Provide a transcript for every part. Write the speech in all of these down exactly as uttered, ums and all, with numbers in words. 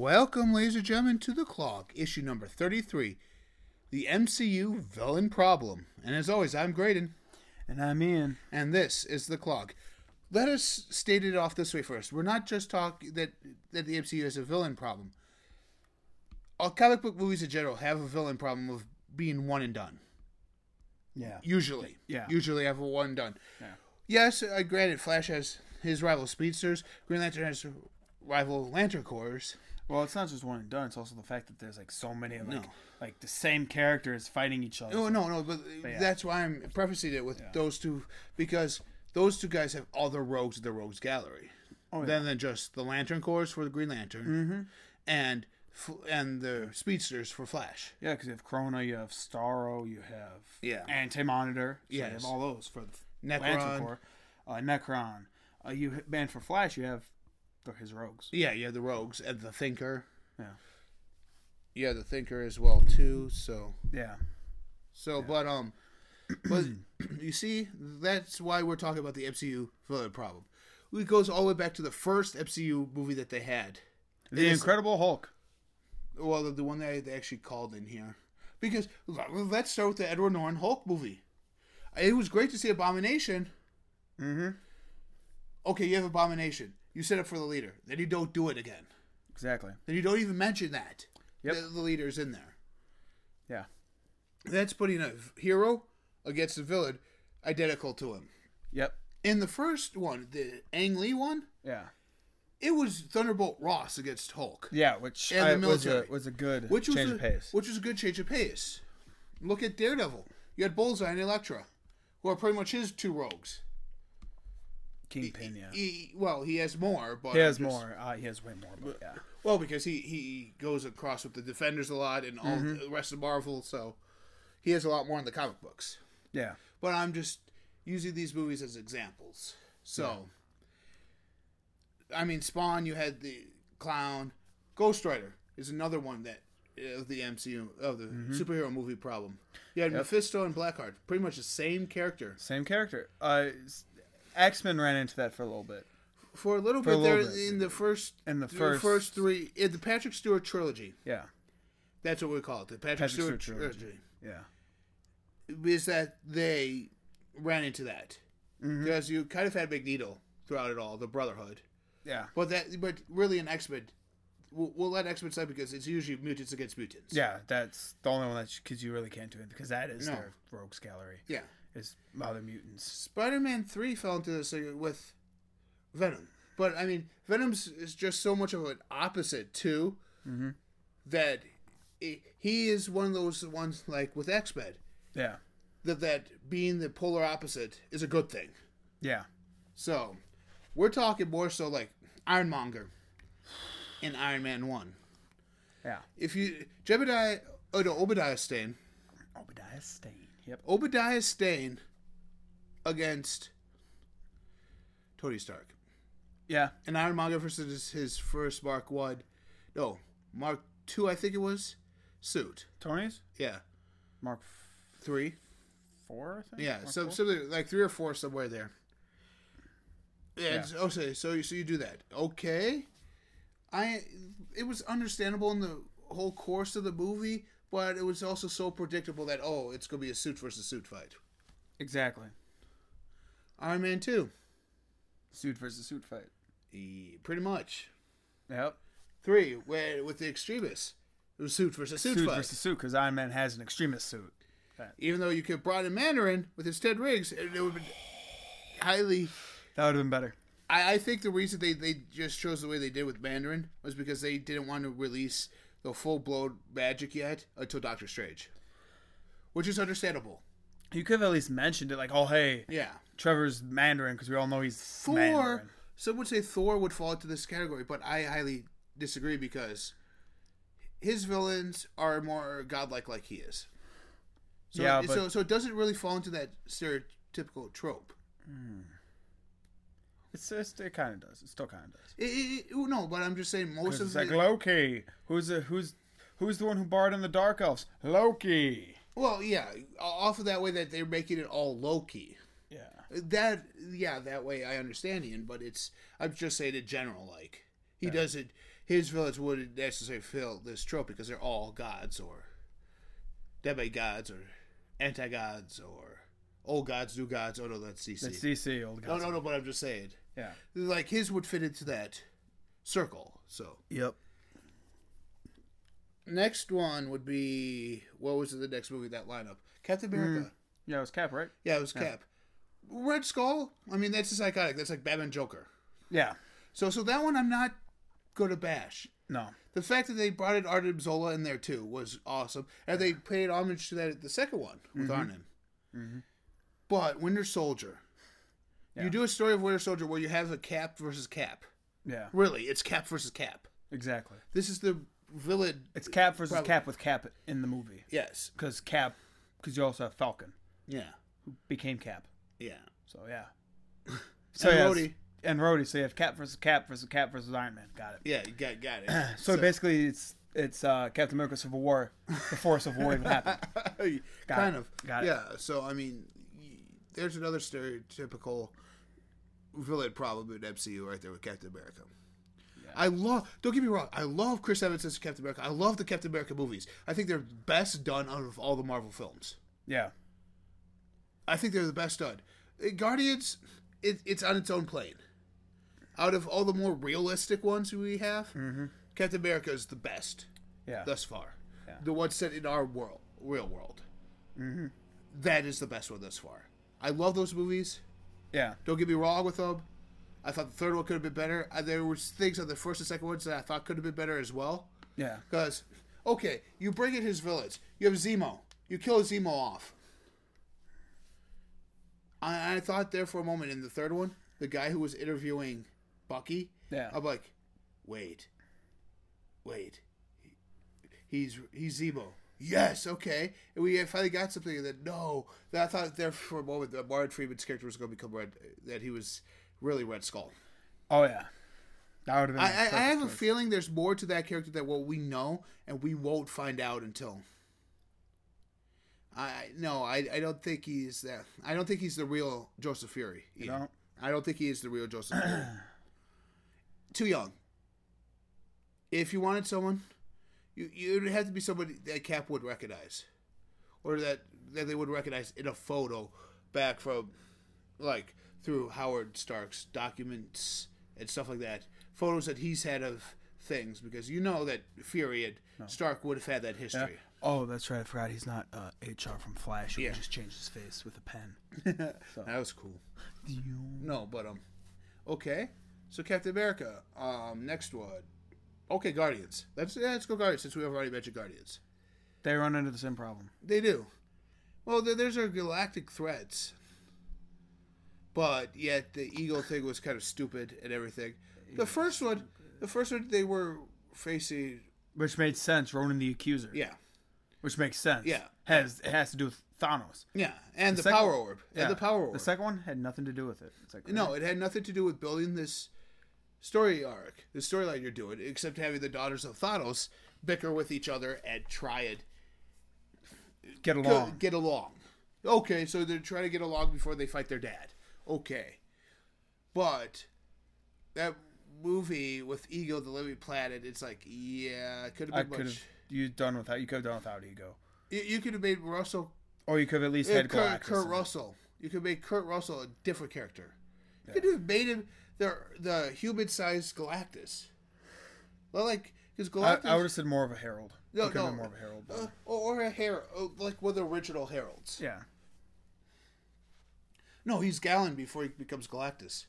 Welcome, ladies and gentlemen, to The Clog, issue number thirty-three, the M C U villain problem. And as always, I'm Graydon. And I'm Ian. And this is The Clog. Let us state it off this way first. We're not just talking that, that the M C U has a villain problem. All comic book movies in general have a villain problem of being one and done. Yeah. Usually. Yeah. Usually have a one and done. Yeah. Yes, uh, granted, Flash has his rival speedsters. Green Lantern has rival Lantern Corps. Well, it's not just one and done. It's also the fact that there's like so many, like no. like the same characters fighting each other. No, no, no. But, but yeah. That's why I'm prefacing it with yeah. those two, because those two guys have all the rogues of the rogues gallery. Oh, yeah. Then than just the Lantern Corps for the Green Lantern, mm-hmm. and and the speedsters for Flash. Yeah, because you have Krona, you have Starro, you have yeah. Anti-Monitor. So yes. you have all those for the Necron. Lantern Corps. Uh, Necron. Uh, you man for Flash, you have. His rogues. Yeah, yeah, the rogues and the Thinker. Yeah, yeah, the Thinker as well too. So yeah, so yeah. but um, but you see, that's why we're talking about the M C U villain problem. It goes all the way back to the first M C U movie that they had, The it's, Incredible Hulk. Well, the, the one that they actually called in here, because let's start with the Edward Norton Hulk movie. It was great to see Abomination. Mm-hmm. Okay, you have Abomination. You set up for the leader. Then you don't do it again. Exactly. Then you don't even mention that. Yep. That the leader's in there. Yeah. That's putting a hero against a villain identical to him. Yep. In the first one, the Ang Lee one. Yeah. It was Thunderbolt Ross against Hulk. Yeah, which and I, the military. was a was a good which change was a, of pace. Which was a good change of pace. Look at Daredevil. You had Bullseye and Elektra, who are pretty much his two rogues. Kingpin, yeah. He, well, he has more, but he has just, more. Uh, he has way more, but yeah. Well, because he, he goes across with the Defenders a lot and all mm-hmm. the rest of Marvel, so he has a lot more in the comic books. Yeah, but I'm just using these movies as examples. So, yeah. I mean, Spawn. You had the Clown. Ghost Rider is another one that of uh, the M C U of the mm-hmm. superhero movie problem. You had yep. Mephisto and Blackheart, pretty much the same character. Same character. Uh. X-Men ran into that for a little bit. For a little for bit a little there bit. in the first in the first, first three in the Patrick Stewart trilogy. Yeah. That's what we call it. The Patrick, Patrick Stewart, Stewart trilogy. trilogy. Yeah. Is that they ran into that. Mm-hmm. Because you kind of had Magneto throughout it all, the Brotherhood. Yeah. But that but really in X-Men we'll, we'll let X-Men slide because it's usually mutants against mutants. Yeah, that's the only one that cuz you really can't do it because that is no. their rogues gallery. Yeah. Is other mutants. Spider Man three fell into this with Venom, but I mean, Venom's is just so much of an opposite too mm-hmm. that it, he is one of those ones like with X Men. Yeah, that that being the polar opposite is a good thing. Yeah, so we're talking more so like Ironmonger in Iron Man one. Yeah, if you Jebediah, oh no, Obadiah Stane. Obadiah Stane. Yep. Obadiah Stane against Tony Stark. Yeah. And Ironmonger versus his first Mark One, no Mark Two, I think it was suit. Tony's? Yeah. Mark f- Three, Four, I think. Yeah, so some, something like three or four somewhere there. And yeah. Okay, so you so you do that. Okay, I it was understandable in the whole course of the movie. But it was also so predictable that, oh, it's going to be a suit versus suit fight. Exactly. Iron Man two. Suit versus suit fight. Yeah, pretty much. Yep. Three, where, with the extremists. It was suit versus suit, suit fight. Suit versus suit, because Iron Man has an extremist suit. That. Even though you could have brought in Mandarin with his Ted Riggs, it would have been highly... That would have been better. I, I think the reason they, they just chose the way they did with Mandarin was because they didn't want to release... the full-blown magic yet until Doctor Strange, which is understandable. You could have at least mentioned it, like, oh, hey, yeah, Trevor's Mandarin, because we all know he's Thor, Mandarin. Some would say Thor would fall into this category, but I highly disagree because his villains are more godlike like he is. So, yeah, but... so, so it doesn't really fall into that stereotypical trope. Mm. It's, it's it kind of does. It still kind of does. It, it, no, but I'm just saying most of it's the... like Loki. Who's a, who's who's the one who barred in the Dark Elves? Loki. Well, yeah, off of that way that they're making it all Loki. Yeah. That yeah, that way I understand Ian, but it's I'm just saying in general, like He yeah. doesn't. His villains wouldn't necessarily fill this trope because they're all gods or demigods or anti-gods or old gods, new gods. Oh no, that's D C. That's D C. Old gods. No, no, no. But I'm just saying. Yeah. Like his would fit into that circle. So. Yep. Next one would be, what was the next movie that lineup? Captain America. Mm. Yeah, it was Cap, right? Yeah, it was yeah. Cap. Red Skull. I mean, that's just iconic. That's like Batman, Joker. Yeah. So, so that one I'm not going to bash. No. The fact that they brought in Arnim Zola in there too was awesome, and yeah. they paid homage to that at the second one with mm-hmm. Arnim. Mm-hmm. But Winter Soldier, yeah. you do a story of Winter Soldier where you have a Cap versus Cap. Yeah. Really, it's Cap versus Cap. Exactly. This is the villain. It's Cap versus probably. Cap with Cap in the movie. Yes. Because Cap, because you also have Falcon. Yeah. Who became Cap. Yeah. So yeah. So and yeah, Rhodey. And Rhodey. So you have Cap versus Cap versus Cap versus Iron Man. Got it. Yeah, you got got it. so, so basically, it's it's uh, Captain America Civil War before Civil War even happened. Got kind it. of. Got yeah, it. Yeah. So I mean, there's another stereotypical villain problem in M C U right there with Captain America. Yeah. I love. Don't get me wrong. I love Chris Evans as Captain America. I love the Captain America movies. I think they're best done out of all the Marvel films. Yeah. I think they're the best done. Guardians, it, it's on its own plane. Out of all the more realistic ones we have, mm-hmm. Captain America is the best yeah. thus far. Yeah. The one set in our world, real world. Mm-hmm. That is the best one thus far. I love those movies. Yeah. Don't get me wrong with them. I thought the third one could have been better. There were things on the first and second ones that I thought could have been better as well. Yeah. Because, okay, you bring in his villains. You have Zemo. You kill Zemo off. I thought there for a moment in the third one, the guy who was interviewing Bucky, yeah. I'm like, wait, wait, he's he's Zemo. Yes, okay. And we finally got something that, no, that I thought there for a moment that Martin Freeman's character was going to become Red, that he was really Red Skull. Oh, yeah. That would have been. I, I, I have choice. a feeling there's more to that character than what we know, and we won't find out until... I no, I I don't think he's that. I don't think he's the real Joseph Fury. You don't? I don't think he is the real Joseph Fury. Too young. If you wanted someone, you you'd have to be somebody that Cap would recognize, or that that they would recognize in a photo back from, like through Howard Stark's documents and stuff like that. Photos that he's had of things, because you know that Fury and no. Stark would have had that history. Yeah. Oh, that's right. I forgot he's not uh, H R from Flash. He yeah. just changed his face with a pen. So. That was cool. No, but um, okay. So Captain America. Um, next one. Okay, Guardians. Let's yeah, let's go Guardians since we have already mentioned Guardians. They run into the same problem. They do. Well, there, there's our galactic threats. But yet the Ego thing was kind of stupid and everything. The first one, the first one they were facing, which made sense. Ronan the Accuser. Yeah. Which makes sense. Yeah. Has it has to do with Thanos. Yeah. And the, the power orb. Yeah. And the power orb. The second one had nothing to do with it. It's like, really? No, it had nothing to do with building this story arc, the storyline you're doing, except having the daughters of Thanos bicker with each other and try and get along. Go, get along. Okay, so they're trying to get along before they fight their dad. Okay. But that movie with Ego, the Living Planet, it's like, yeah, it could have been I much... You done without? You could have done without Ego. You, you could have made Russell, or you could have at least had Kurt, Kurt Russell. You could make Kurt Russell a different character. Yeah. You could have made him the the human-sized Galactus. Well, like because Galactus, I, I would have said more of a herald. No, could no, have been more of a herald, uh, or a herald, like one of the original heralds. Yeah. No, he's Galen before he becomes Galactus.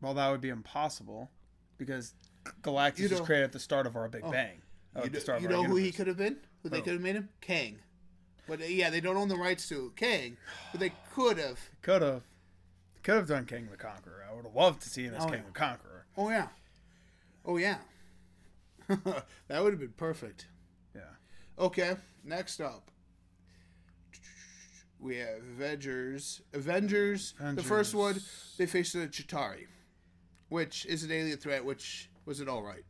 Well, that would be impossible, because Galactus you know, was created at the start of our Big oh. Bang. Oh, you know, you know who he could have been? Who they could have made him? Kang. But uh, yeah, they don't own the rights to Kang, but they could have. Could have. Could have done Kang the Conqueror. I would have loved to see him as oh, Kang yeah. the Conqueror. Oh, yeah. Oh, yeah. That would have been perfect. Yeah. Okay, next up. We have Avengers. Avengers. Avengers. The first one, they faced the Chitauri, which is an alien threat, which was an alright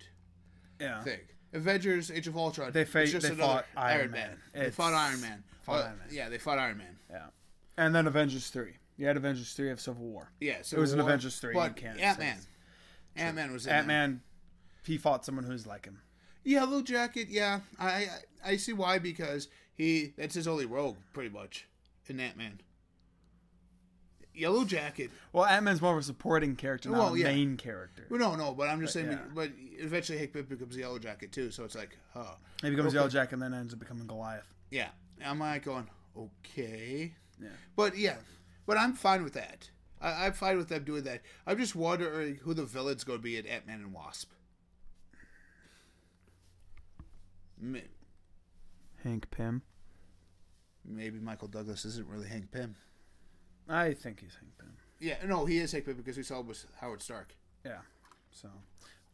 yeah. thing. Avengers: Age of Ultron. They, fa- just they fought Iron, Iron Man. Man. They fought Iron Man. Fought uh, Iron Man. Yeah, they fought Iron Man. Yeah, and then Avengers three. You had Avengers three of Civil War. Yeah, Civil it was War, an Avengers three. But Ant Man, Ant Man was Ant Man. he fought someone who's like him. Yellow Jacket, yeah. I I, I see why, because he that's his only rogue, pretty much, in Ant-Man. Yellow Jacket. Well, Ant-Man's more of a supporting character, not well, yeah. a main character. Well, no, no, but I'm just but, saying, yeah. but eventually Hickman becomes Yellow Jacket, too, so it's like, huh. Oh. He becomes okay. Yellow Jacket and then ends up becoming Goliath. Yeah. I'm like going, okay. Yeah. But, yeah, but I'm fine with that. I, I'm fine with them doing that. I'm just wondering who the villain's going to be in Ant-Man and Wasp. May- Hank Pym. Maybe Michael Douglas isn't really Hank Pym. I think he's Hank Pym. Yeah, no, he is Hank Pym because we saw him with Howard Stark. Yeah, so,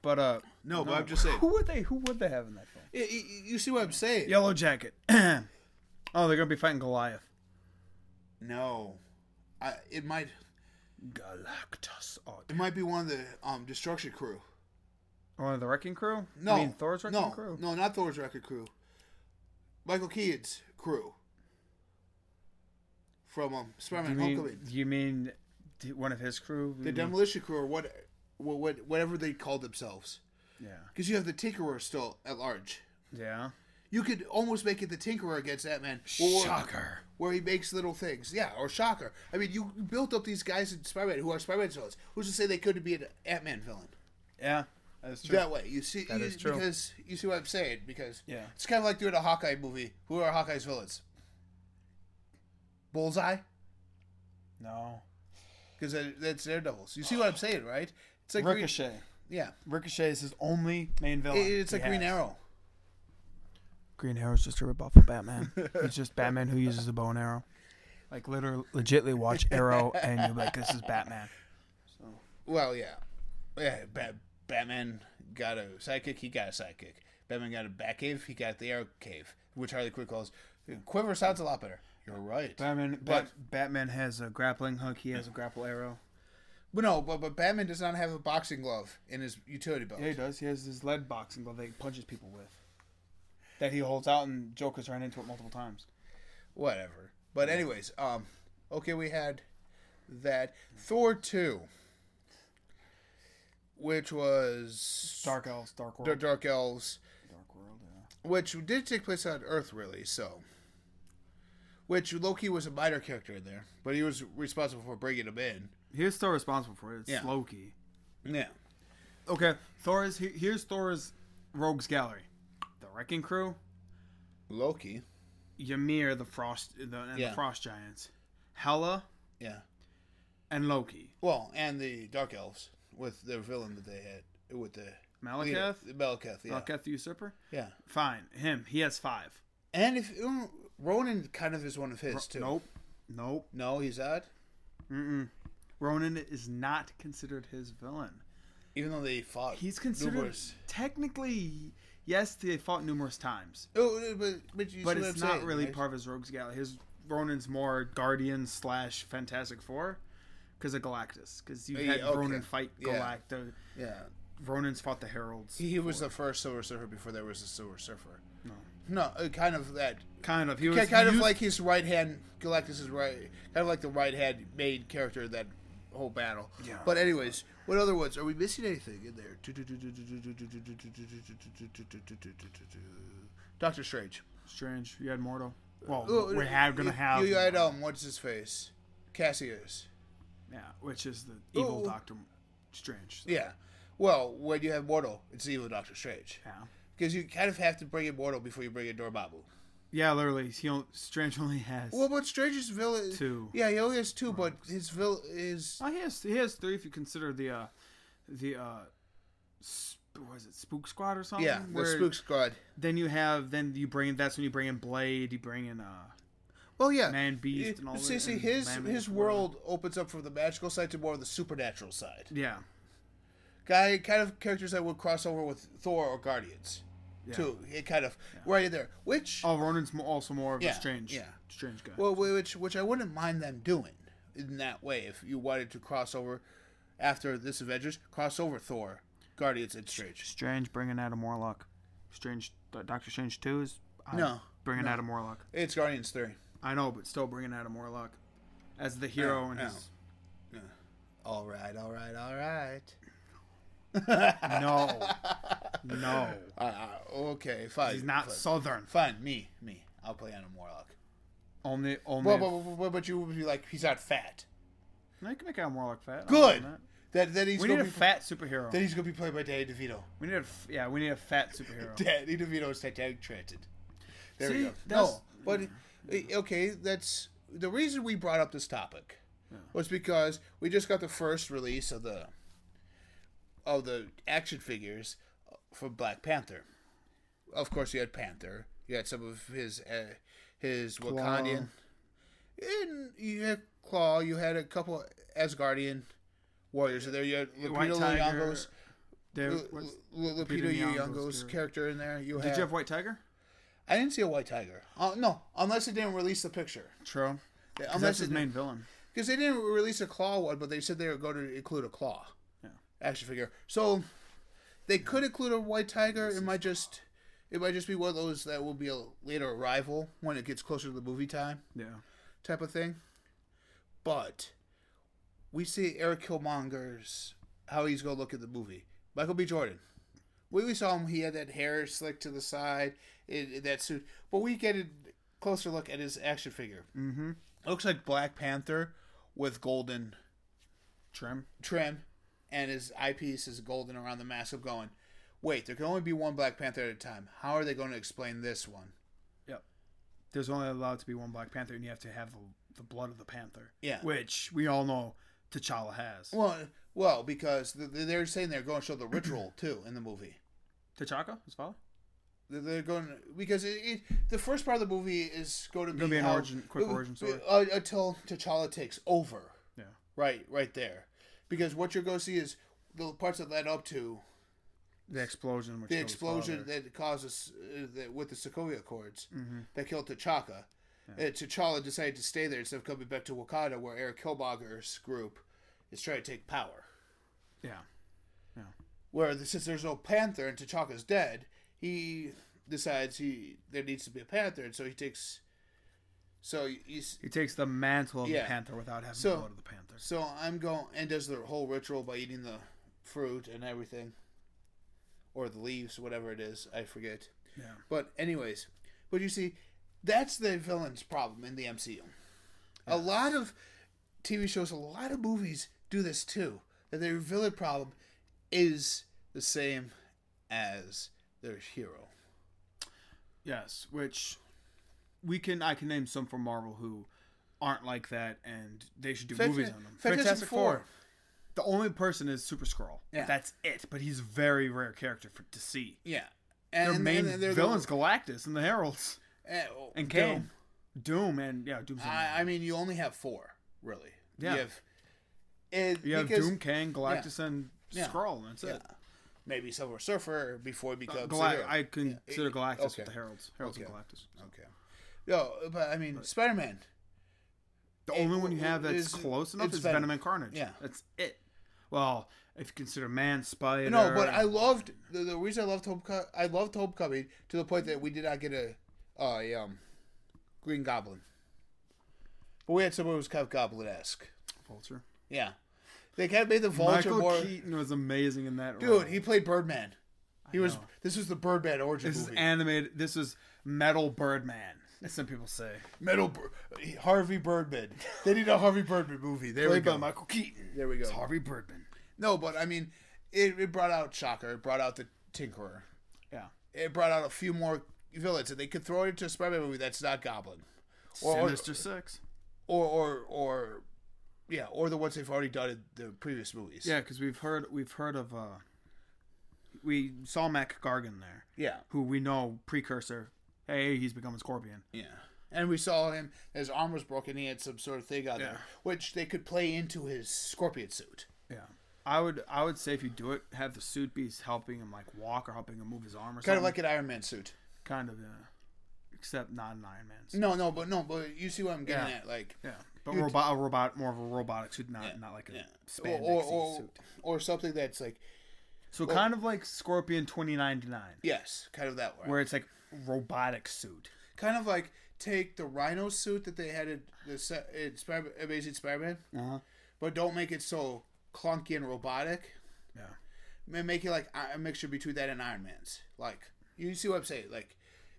but uh, no, no, but I'm just saying, who would they, who would they have in that film? You, you see what I'm saying? Yellow Jacket. Oh, they're gonna be fighting Goliath. No, I, it might. Galactus. Oh, it might be one of the um destruction crew. One of the wrecking crew? No, I mean Thor's wrecking no, crew. No, not Thor's wrecking crew. Michael Keaton's crew. From um, Spider Man Homecoming. Do you mean one of his crew? The Demolition Crew, or what, what, whatever they call themselves. Yeah. Because you have the Tinkerer still at large. Yeah. You could almost make it the Tinkerer against that man. Shocker. Where, where he makes little things. Yeah, or Shocker. I mean, you built up these guys in Spider Man who are Spider Man villains. Who's to say they couldn't be an Ant Man villain? Yeah, that's true. That way. You see, that you, is true. Because you see what I'm saying? Because yeah. It's kind of like doing a Hawkeye movie. Who are Hawkeye's villains? Bullseye? No. Because that's Daredevils. You see what I'm saying, right? It's like Ricochet. Green... Yeah. Ricochet is his only main villain. It's like Green Arrow. Green Arrow is just a ripoff of Batman. It's just Batman who uses a bow and arrow. Like, literally, legitly watch Arrow and you're like, this is Batman. So. Well, yeah. Yeah, Bat- Batman got a sidekick, he got a sidekick. Batman got a Batcave, he got the Arrow Cave, which Harley Quinn calls. Quiver sounds a lot better. You're right. Batman but, Bat, Batman has a grappling hook. He has a grapple arrow. But no, but, but Batman does not have a boxing glove in his utility belt. Yeah, he does. He has his lead boxing glove that he punches people with. That he holds out, and Joker's run into it multiple times. Whatever. But anyways, um, okay, we had that. Thor two, which was... Dark Elves, Dark World. Dark Elves. Dark World, yeah. Which did take place on Earth, really, so... Which, Loki was a minor character in there, but he was responsible for bringing him in. He was still responsible for it. It's yeah. Loki. Yeah. Okay, Thor is, here's Thor's rogues gallery. The Wrecking Crew. Loki. Ymir, the Frost the, and yeah. the Frost Giants. Hela. Yeah. And Loki. Well, and the Dark Elves, with their villain that they had, with the... Malekith? Leader, Malekith, yeah. Malekith the Usurper? Yeah. Fine, him. He has five. And if... Um, Ronan kind of is one of his, too. Nope. Nope. No, he's not? Mm-mm. Ronan is not considered his villain. Even though they fought He's considered, numerous. Technically, yes, they fought numerous times. Oh, but but, you but it's not saying, really right? part of his rogues gallery. His Ronan's more Guardians slash Fantastic Four because of Galactus. Because you had yeah, okay. Ronan fight Galactus. Yeah. yeah. Ronan's fought the Heralds. He, he was the first Silver Surfer before there was a Silver Surfer. No. No, kind of that. Kind of. He was kind of used... like his right hand, Galactus's right, kind of like the right hand main character in that whole battle. Yeah. But anyways, what other ones? Are we missing anything in there? Doctor Strange. Strange. You had Mortal. Well, uh, we have gonna have. You, you had um, what's his face? Cassius. Yeah, which is the evil Ooh. Doctor Strange. So. Yeah. Well, when you have Mortal, it's the evil Doctor Strange. Yeah. Because you kind of have to bring in Mortal before you bring in Dormammu. Yeah, literally. He only, Strange only has... Well, but Strange's villain... Two. Yeah, he only has two, but his villain is... Oh, he has, he has three if you consider the... Uh, the uh, sp- what is it? Spook Squad or something? Yeah, the Spook Squad. Then you have... Then you bring... That's when you bring in Blade. You bring in... Uh, well, yeah. Man, Beast, it, and all that. See, see, his, his world opens up from the magical side to more of the supernatural side. Yeah. Guy, kind of characters that would cross over with Thor or Guardians, yeah. too. It kind of yeah. right in there. Which oh, Ronan's also more of yeah, a strange, yeah. strange guy. Well, which which I wouldn't mind them doing in that way. If you wanted to cross over after this Avengers, cross over Thor, Guardians, and Strange. Strange bringing out a Morlock. Strange, Doctor Strange two is uh, no bringing no. out a Morlock. It's Guardians three. I know, but still bringing out a Morlock as the hero oh, and oh. his. Yeah. All right, all right, all right. No. No. Uh, okay, fine. He's not fine. Southern. Fine, me, me. I'll play Adam Warlock. Only, only. Well, but, but, but you would be like, he's not fat. No, you can make Adam Warlock fat. Good. That that he's. We gonna need be, a fat superhero. That he's gonna be played by Danny DeVito. We need a yeah. We need a fat superhero. Danny DeVito's Titanic Transit. There See, we go. No, but okay. That's the reason we brought up this topic yeah. was because we just got the first release of the of the action figures for Black Panther. Of course, you had Panther. You had some of his uh, his Claw. Wakandan, and you had Claw. You had a couple Asgardian. Warriors. So there you had Lupita Nyong'o's Lupita Nyong'o's character in there. You Did have, you have White Tiger? I didn't see a White Tiger. Uh, no, unless they didn't release the picture. True. Yeah, unless that's his main villain. Because they didn't release a Claw one, but they said they were going to include a Claw yeah. action figure. So they could include a White Tiger. It might just it might just be one of those that will be a later arrival when it gets closer to the movie time. Yeah. Type of thing. But we see Eric Killmonger's, how he's going to look at the movie. Michael B. Jordan. We, we saw him, he had that hair slicked to the side, in, in that suit. But we get a closer look at his action figure. Mm-hmm. It looks like Black Panther with golden trim. Trim. And his eyepiece is golden around the mask. I'm going, wait, there can only be one Black Panther at a time. How are they going to explain this one? Yep. There's only allowed to be one Black Panther, and you have to have the, the blood of the Panther. Yeah. Which we all know T'Challa has. Well, well, because they're saying they're going to show the ritual too in the movie. T'Chaka, his father. They're going to, because it, it, the first part of the movie is going to be, going to be an how, origin, quick origin story uh, until T'Challa takes over. Yeah, right, right there, because what you're going to see is the parts that led up to the explosion. Which the explosion that causes uh, the, with the Sokovia Accords mm-hmm. that killed T'Chaka. Yeah. Uh, T'Challa decided to stay there instead of coming back to Wakanda, where Eric Killmonger's group is trying to take power. Yeah, yeah. Where the, since there's no Panther and T'Chaka's dead, he decides he there needs to be a Panther, and so he takes. So he's, he takes the mantle of yeah. the Panther without having so, the blood of the Panther. So I'm going and does the whole ritual by eating the fruit and everything, or the leaves, whatever it is, I forget. Yeah. But anyways, but you see. That's the villain's problem in the M C U. Yeah. A lot of T V shows, a lot of movies do this too. That their villain problem is the same as their hero. Yes, which we can I can name some from Marvel who aren't like that, and they should do Fantastic, movies on them. Fantastic, Fantastic Four. Four. The only person is Super Skrull. Yeah. That's it. But he's a very rare character for, to see. Yeah, and, their and, main and villain's the, Galactus and the Heralds. And, and Doom. Doom and yeah, Doom's I, I mean, you only have four, really. Yeah. You have, and you have because, Doom, Kang, Galactus, yeah. and yeah. Skrull. That's yeah. it. Maybe Silver Surfer before he becomes. Uh, Gal- I consider yeah. Galactus okay. with the Heralds. Heralds okay. and Galactus. So. Okay. No, but I mean, Spider Man. The it, only one you have that's is, close enough is Venom. Venom and Carnage. Yeah. That's it. Well, if you consider Man, Spider. No, but I loved the, the reason I loved Homecoming. I loved Homecoming to the point that we did not get a. Uh, yeah, um, Green Goblin. But we had someone who was kind of Goblin-esque. Vulture? Yeah. They kind of made the Vulture Michael more... Michael Keaton was amazing in that Dude, role. Dude, he played Birdman. He I was. Know. This was the Birdman origin this movie. This is animated... This is Metal Birdman, as some people say. Metal... Bir- Harvey Birdman. They need a Harvey Birdman movie. There played we go. By Michael Keaton. There we go. It's Harvey Birdman. No, but, I mean, it, it brought out Shocker. It brought out the Tinkerer. Yeah. It brought out a few more... villains, and they could throw it into a Spider-Man movie that's not Goblin, or Sinister or, Six, or or or yeah, or the ones they've already done in the previous movies. Yeah, because we've heard we've heard of uh, we saw Mac Gargan there. Yeah, who we know precursor. Hey, he's become a Scorpion. Yeah, and we saw him. His arm was broken. He had some sort of thing on yeah. there, which they could play into his Scorpion suit. Yeah. I would I would say if you do it, have the suit be helping him like walk or helping him move his arm or kind something. Kind of like an Iron Man suit. Kind of, yeah. Except not an Iron Man suit. No, no, but no, but you see what I'm getting yeah. at, like yeah. But robot, a robot, more of a robotic suit, not yeah. not like a yeah. spandex or, or, suit, or something that's like. So well, kind of like Scorpion twenty ninety-nine. Yes, kind of that way. Where it's like robotic suit. Kind of like take the Rhino suit that they had in the in Spider- Amazing Spider-Man, uh-huh. but don't make it so clunky and robotic. Yeah. make it like a mixture between that and Iron Man's. Like, you see what I'm saying? Like,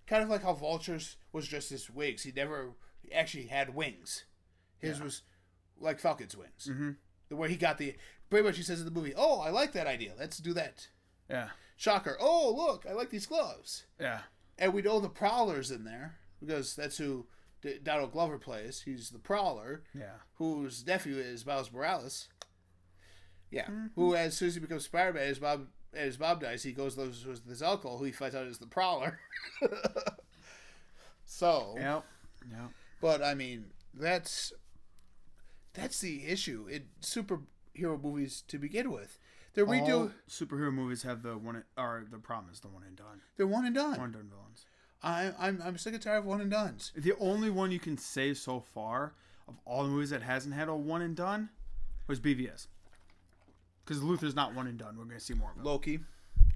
kind of like how Vulture's was just his wigs. He never actually had wings. His yeah. was like Falcon's wings. Mm-hmm. The way he got the... Pretty much he says in the movie, oh, I like that idea. Let's do that. Yeah. Shocker. Oh, look, I like these gloves. Yeah. And we know the Prowler's in there, because that's who D- Donald Glover plays. He's the Prowler. Yeah. Whose nephew is Miles Morales. Yeah. Mm-hmm. Who, as soon as he becomes Spider Man, as Bob as Bob dies, he goes with this, this uncle, who he finds out is the Prowler. So. Yeah. Yeah. But I mean, that's that's the issue in superhero movies to begin with. They're redo- All superhero movies have the one, or the problem is the one and done. They're one and done. One and done villains. I, I'm I'm sick and tired of one and dones. The only one you can say so far of all the movies that hasn't had a one and done was B V S. Because Luthor's not one and done. We're going to see more of it. Loki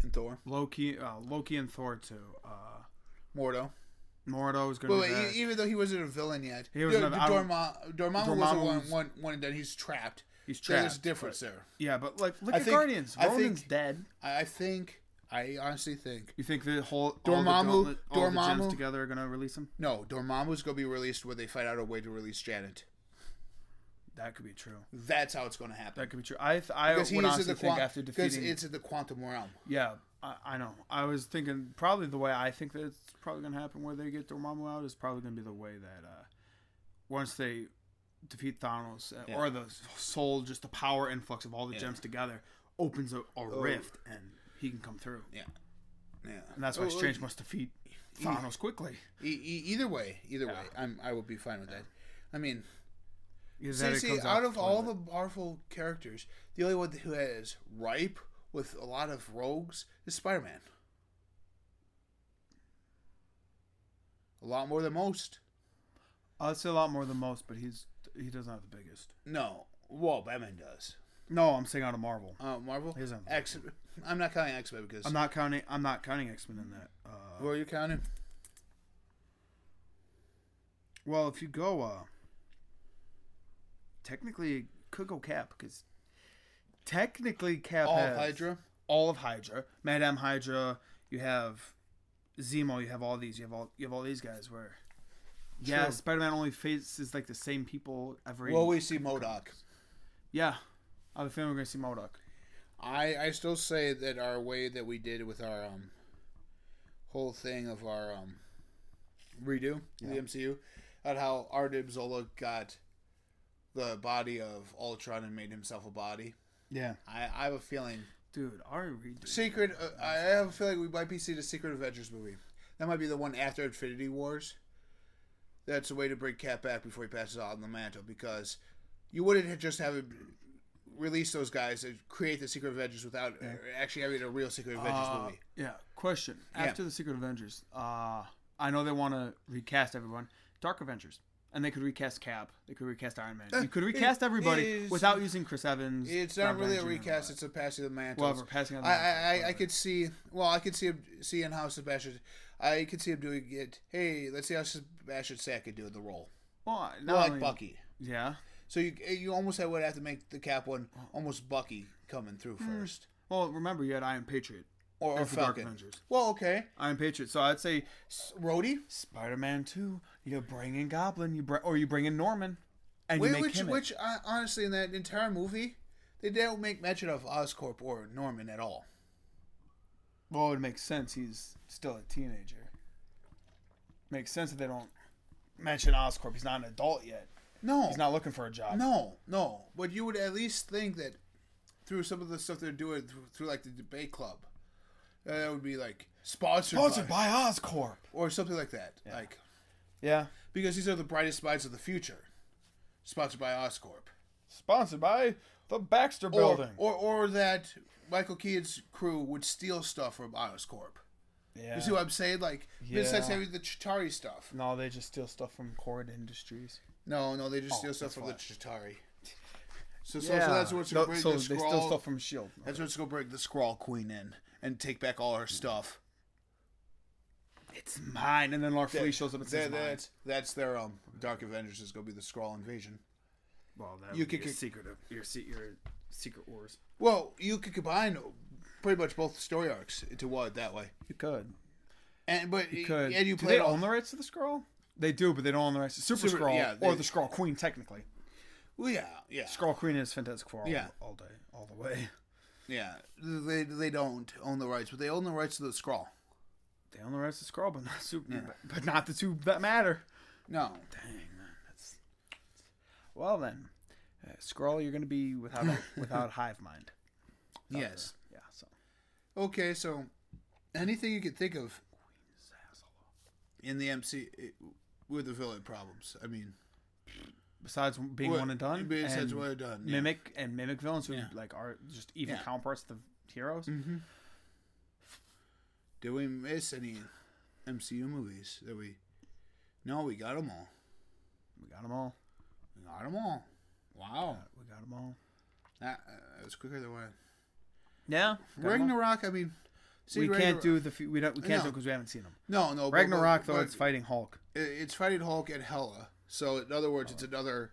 and Thor. Loki, uh, Loki and Thor too. Uh, Mordo. Mordo was going to be that. Even though he wasn't a villain yet, he was Dorm- Dormammu, Dormammu wasn't one, one, one and done. He's trapped. He's trapped. There's a difference there. Yeah, but like, look I at think, Guardians. I Ronan's think, dead. I think. I honestly think. You think the whole Dormammu, all the, all Dormammu the gems together are gonna release him? No, Dormammu's gonna be released where they find out a way to release Janet. That could be true. That's how it's gonna happen. That could be true. I th- I would honestly think quant- after defeating, because it's in the quantum realm. Yeah, I, I know. I was thinking probably the way I think that it's probably gonna happen where they get Dormammu out is probably gonna be the way that uh, once they defeat Thanos uh, yeah. or the soul, just the power influx of all the yeah. gems together opens a, a oh. rift and he can come through. Yeah, yeah. And that's why oh, Strange oh, must defeat Thanos either, quickly. E- e- either way, either yeah. way, I'm I will be fine with yeah. that. I mean, yeah, see, see out of all the Marvel characters, the only one who has ripe with a lot of rogues is Spider Man. A lot more than most. I'd say a lot more than most, but he's he doesn't have the biggest. No, well, Batman does. No, I'm saying out of Marvel. Oh, uh, Marvel. He doesn't have the X. Biggest. I'm not counting X-Men because I'm not counting. I'm not counting X-Men in that. Uh, Who are you counting? Well, if you go, uh, technically it could go Cap because technically Cap all has of Hydra, all of Hydra, Madame Hydra. You have Zemo. You have all these. You have all. You have all these guys. Where True. yeah, Spider-Man only faces like the same people every. Well, we see MODOK. Yeah, I have a feeling we're gonna see MODOK. I, I still say that our way that we did with our um, whole thing of our um, redo yeah. the M C U, and how Arnim Zola got the body of Ultron and made himself a body. Yeah, I, I have a feeling, dude. Our redo secret. Uh, I have a feeling we might be seeing a Secret Avengers movie. That might be the one after Infinity Wars. That's a way to bring Cap back before he passes out on the mantle, because you wouldn't just have him release those guys and create the Secret Avengers without yeah. actually having a real Secret Avengers uh, movie. Yeah. Question. After yeah. the Secret Avengers, uh, I know they want to recast everyone. Dark Avengers. And they could recast Cap. They could recast Iron Man. Uh, you could recast it, everybody is, without using Chris Evans. It's not Robert really Benjamin, a recast. It's a passing of the mantle. Well, passing of the mantle. I, I, I could see... Well, I could see him seeing how Sebastian... I could see him doing it. Hey, let's see how Sebastian Stan could do the role. Well, not like only, Bucky. Yeah. So you you almost would have to make the Cap one almost Bucky coming through first. Well, remember you had Iron Patriot or, or Falcon. Avengers. Well, okay, Iron Patriot. So I'd say Rhodey, Spider-Man two. You bring in Goblin, you bring, or you bring in Norman, and Wait, you make which, him. Which, uh, honestly, in that entire movie, they don't make mention of Oscorp or Norman at all. Well, it makes sense. He's still a teenager. Makes sense that they don't mention Oscorp. He's not an adult yet. No. He's not looking for a job. No, no. But you would at least think that through some of the stuff they're doing, through, through like the debate club, uh, that would be like sponsored, sponsored by, by Oscorp. Or something like that. Yeah. Like, yeah. Because these are the brightest minds of the future. Sponsored by Oscorp. Sponsored by the Baxter or, Building. Or, or that Michael Keaton's crew would steal stuff from Oscorp. Yeah. You see what I'm saying? Like, yeah. besides having the Chitauri stuff. No, they just steal stuff from Cord Industries. No, no, they just oh, steal stuff from Flash. The Chitauri. So, so, yeah. so that's what's going to no, bring so the Skrull. They steal stuff from S H I E L D. Okay. That's what's going to bring the Skrull Queen in and take back all her stuff. It's mine. And then Larfleeze shows up and says, that, that's, that's their um, Dark Avengers is going to be the Skrull invasion. Well, that would you be could, your, could, secret of, your, your Secret Wars. Well, you could combine pretty much both story arcs into one that way. You could. And but you could. And you do they own the rights to the Skrull? They do, but they don't own the rights to Super, Super Skrull yeah, they, or the Skrull Queen, technically. Well, yeah, yeah. Skrull Queen is Fantastic Four all, yeah. all day, all the way. Yeah, they they don't own the rights, but they own the rights to the Skrull. They own the rights to Skrull, but not Super, yeah. but, but not the two that matter. No. Dang, man. That's... Well then, uh, Skrull, you're gonna be without a, without hive mind. Without yes. The, yeah. So. Okay, so anything you could think of in the M C U with the villain problems. I mean, besides being what, one and done, besides one and done, yeah. mimic and mimic villains who yeah. like are just even yeah. counterparts to the heroes. Mm-hmm. Did we miss any M C U movies that we? No, we got them all. We got them all. We got them all. Wow, uh, we got them all. That uh, was quicker than one. Yeah, Ragnarok. I mean, see, we Ragnarok. can't do the we don't we can't no. do it because we haven't seen them. No, no. Ragnarok, but, but, though, but, it's fighting Hulk. It's fighting Hulk and Hela. So in other words, oh. it's another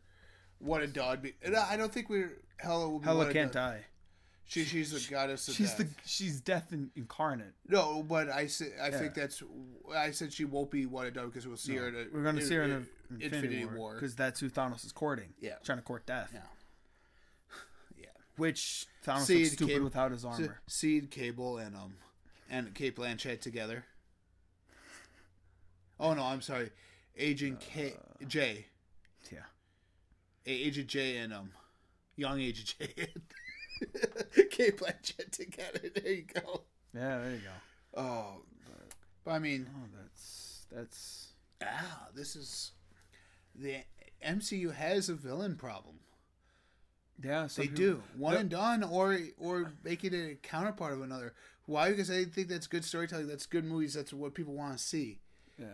one and done. I don't think we're Hela will be Hela can't die. She she's a she, goddess of she's death. The, she's death in, incarnate. No, but I, say, I yeah. think that's... I said she won't be one and done because we'll see no. her in a, We're going to see her in, in, in Infinity War. Because that's who Thanos is courting. Yeah. Trying to court death. Yeah. yeah. Which Thanos Seed, looks stupid Cable, without his armor. Seed, Cable, and um and Cate Blanchett together. Oh, no, I'm sorry. Agent uh, K... J. Yeah. Agent J and... um, Young Agent J and... Cate Blanchett together. There you go. Yeah, there you go. Oh, but, but I mean, oh, that's that's. Ah, this is the M C U has a villain problem. Yeah, they people, do one no, and done, or or make it a counterpart of another. Why? Because I think that's good storytelling. That's good movies. That's what people want to see. Yeah.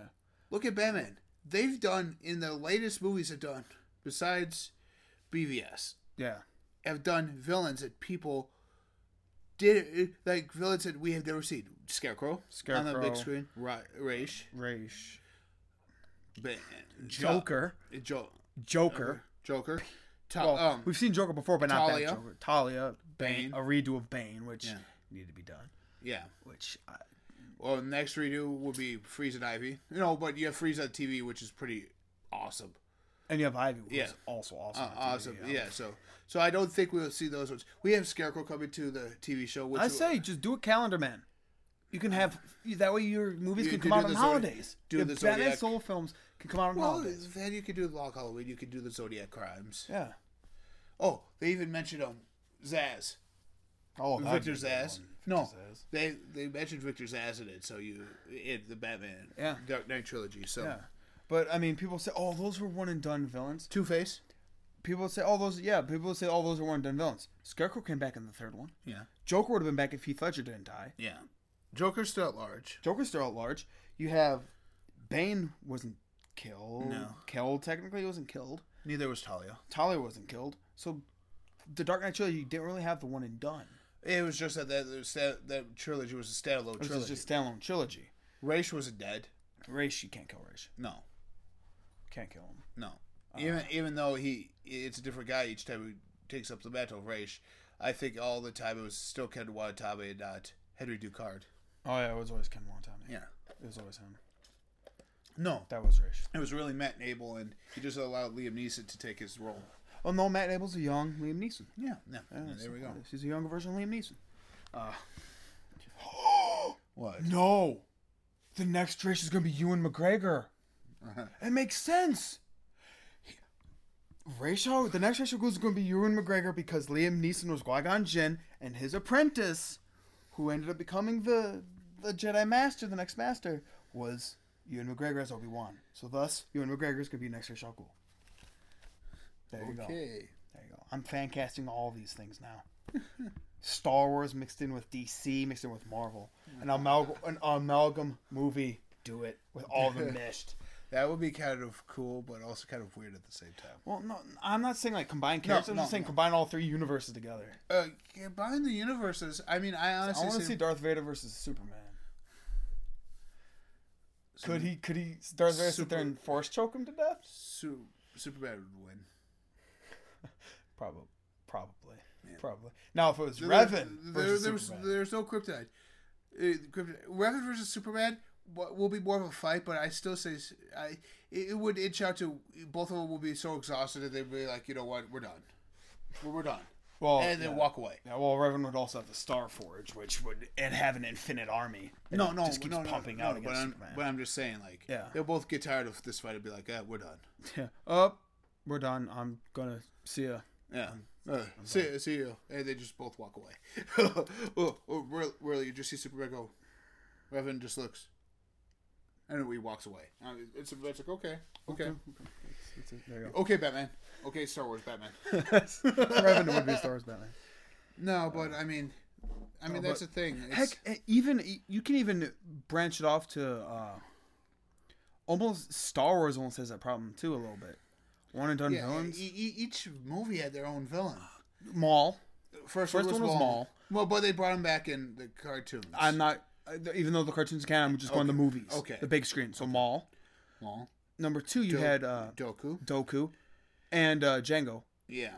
Look at Batman. They've done in the latest movies. Have done besides B V S. Yeah. Have done villains that people did like villains that we have never seen. Scarecrow, Scarecrow on the big screen. Ra- Raish, Raish, but, Joker, jo- Joker, Joker. Ta- well, um, we've seen Joker before, but not Talia. that Joker. Talia, Bane, Bane, a redo of Bane, which yeah. needed to be done. Yeah, which. I, well, the next redo will be Freeze and Ivy. You know, but you have Freeze on T V, which is pretty awesome. And you have Ivy, which yeah. is also awesome. Uh, awesome, yeah. yeah. So, so I don't think we'll see those ones. We have Scarecrow coming to the T V show. Which I say, will, just do a calendar, man. You can have that way. Your movies you can come out on holidays. Zod- do the, the Zodiac. Batman Soul films can come out on well, holidays. Then you could do the Long Halloween. You could do the Zodiac Crimes. Yeah. Oh, they even mentioned um Zaz. Oh, Victor Zaz. Victor no, Zaz. they they mentioned Victor Zaz in it. So you in the Batman yeah. Dark Knight trilogy. So. Yeah. But, I mean, people say, oh, those were one-and-done villains. Two-Face. People say, oh, those... Yeah, people say, oh, those are one-and-done villains. Scarecrow came back in the third one. Yeah. Joker would have been back if Heath Ledger didn't die. Yeah. Joker's still at large. Joker's still at large. You have... Bane wasn't killed. No. Killed, technically. He wasn't killed. Neither was Talia. Talia wasn't killed. So, the Dark Knight trilogy, you didn't really have the one-and-done. It was just that that, that trilogy was a standalone trilogy. It was just a standalone trilogy. Raish wasn't dead. Raish, you can't kill Raish. No. Can't kill him. No, uh, even even though he it's a different guy each time he takes up the mantle of Raish. I think all the time it was still Ken Watanabe and not Henry Ducard. Oh yeah, it was always Ken Watanabe. Yeah, it was always him. No, that was Raish. It was really Matt Nable, and he just allowed Liam Neeson to take his role. Oh well, no, Matt Nable's a young Liam Neeson. Yeah, yeah. yeah there we go. He's a younger version of Liam Neeson. Uh, what? No, the next Raish is gonna be Ewan McGregor. Uh-huh. It makes sense. Ratio, the next ratio is going to be Ewan McGregor because Liam Neeson was Qui-Gon Jinn and his apprentice, who ended up becoming the the Jedi Master, the next Master, was Ewan McGregor as Obi-Wan. So thus, Ewan McGregor is going to be next ratio. There okay. you go. There you go. I'm fan casting all these things now. Star Wars mixed in with D C, mixed in with Marvel, an amalgam, an amalgam movie. Do it with all the meshed. That would be kind of cool, but also kind of weird at the same time. Well, no, I'm not saying like combine characters. No, I'm no, just saying no. combine all three universes together. Uh, combine the universes. I mean, I honestly I want to see Darth Vader versus Superman. Super, could he? Could he? Darth Vader Super, sit there and force choke him to death? Su- Superman would win. Probably. Probably. Yeah. Probably. Now, if it was there, Revan there, versus there, Superman. There was, there's no Kryptonite. Uh, Revan versus Superman will be more of a fight, but I still say I it would inch out to both of them will be so exhausted that they'd be like, you know what, we're done. We're, we're done. Well, and then yeah. walk away. Yeah, well, Revan would also have the Star Forge, which would and have an infinite army. No, no, just keeps no, pumping no, out no, against but Superman. I'm, but I'm just saying, like, yeah. they'll both get tired of this fight and be like, yeah, we're done. Yeah. Oh, we're done. I'm gonna see ya. Yeah. I'm, Uh, see, see you, and they just both walk away. oh, oh, really, really, you just see Superman go. Revan just looks, and he walks away. Uh, it's, it's like okay, okay, okay, okay. It's, it's a, there you go. Okay, Batman. Okay, Star Wars Batman. Revan would be Star Wars Batman. No, but I mean, I mean no, that's the thing. It's... Heck, even you can even branch it off to uh, almost Star Wars. Almost has that problem too a little bit. One and done yeah, villains. E- e- each movie had their own villain. Maul. First, First one was, one was Maul. Maul. Well, but they brought him back in the cartoons. I'm not, even though the cartoons can, I'm just okay. going to the movies. Okay. The big screen. So Maul. Maul. Number two, you Do- had uh, Doku. Doku, and uh, Django. Yeah.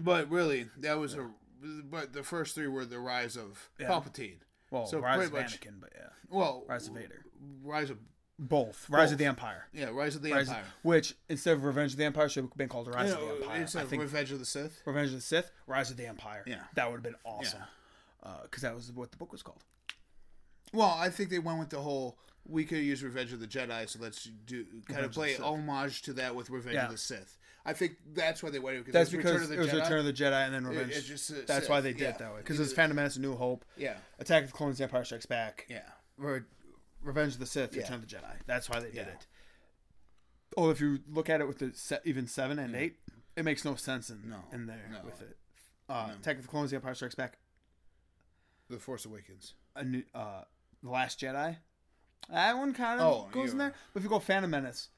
But really, that was yeah. a. But the first three were the rise of yeah. Palpatine. Well, so rise of much, Anakin, but yeah. Well, rise of Vader. Rise of. Both. Rise Both. of the Empire. Yeah, Rise of the Rise Empire. Of, which, instead of Revenge of the Empire, should have been called Rise yeah, of the Empire. Instead I think, of Revenge of the Sith? Revenge of the Sith, Rise of the Empire. Yeah. That would have been awesome. Because yeah. uh, that was what the book was called. Well, I think they went with the whole, we could use Revenge of the Jedi, so let's do kind Revenge of play of homage to that with Revenge yeah. of the Sith. I think that's why they went. That's it because it was Jedi. Return of the Jedi and then Revenge. It, it just, uh, that's Sith. why they did yeah. it that way. Because it was Phantom Menace, New Hope. Yeah. Attack of the Clones, the Empire Strikes Back. Yeah. Where Revenge of the Sith, yeah. Return of the Jedi. That's why they did yeah. it. Oh, if you look at it with the se- even seven and yeah. eight, it makes no sense in, no, in there no. with it. Uh, no. Attack of the Clones, The Empire Strikes Back. The Force Awakens. A new, uh, The Last Jedi. That one kind of oh, goes yeah. in there. But if you go Phantom Menace,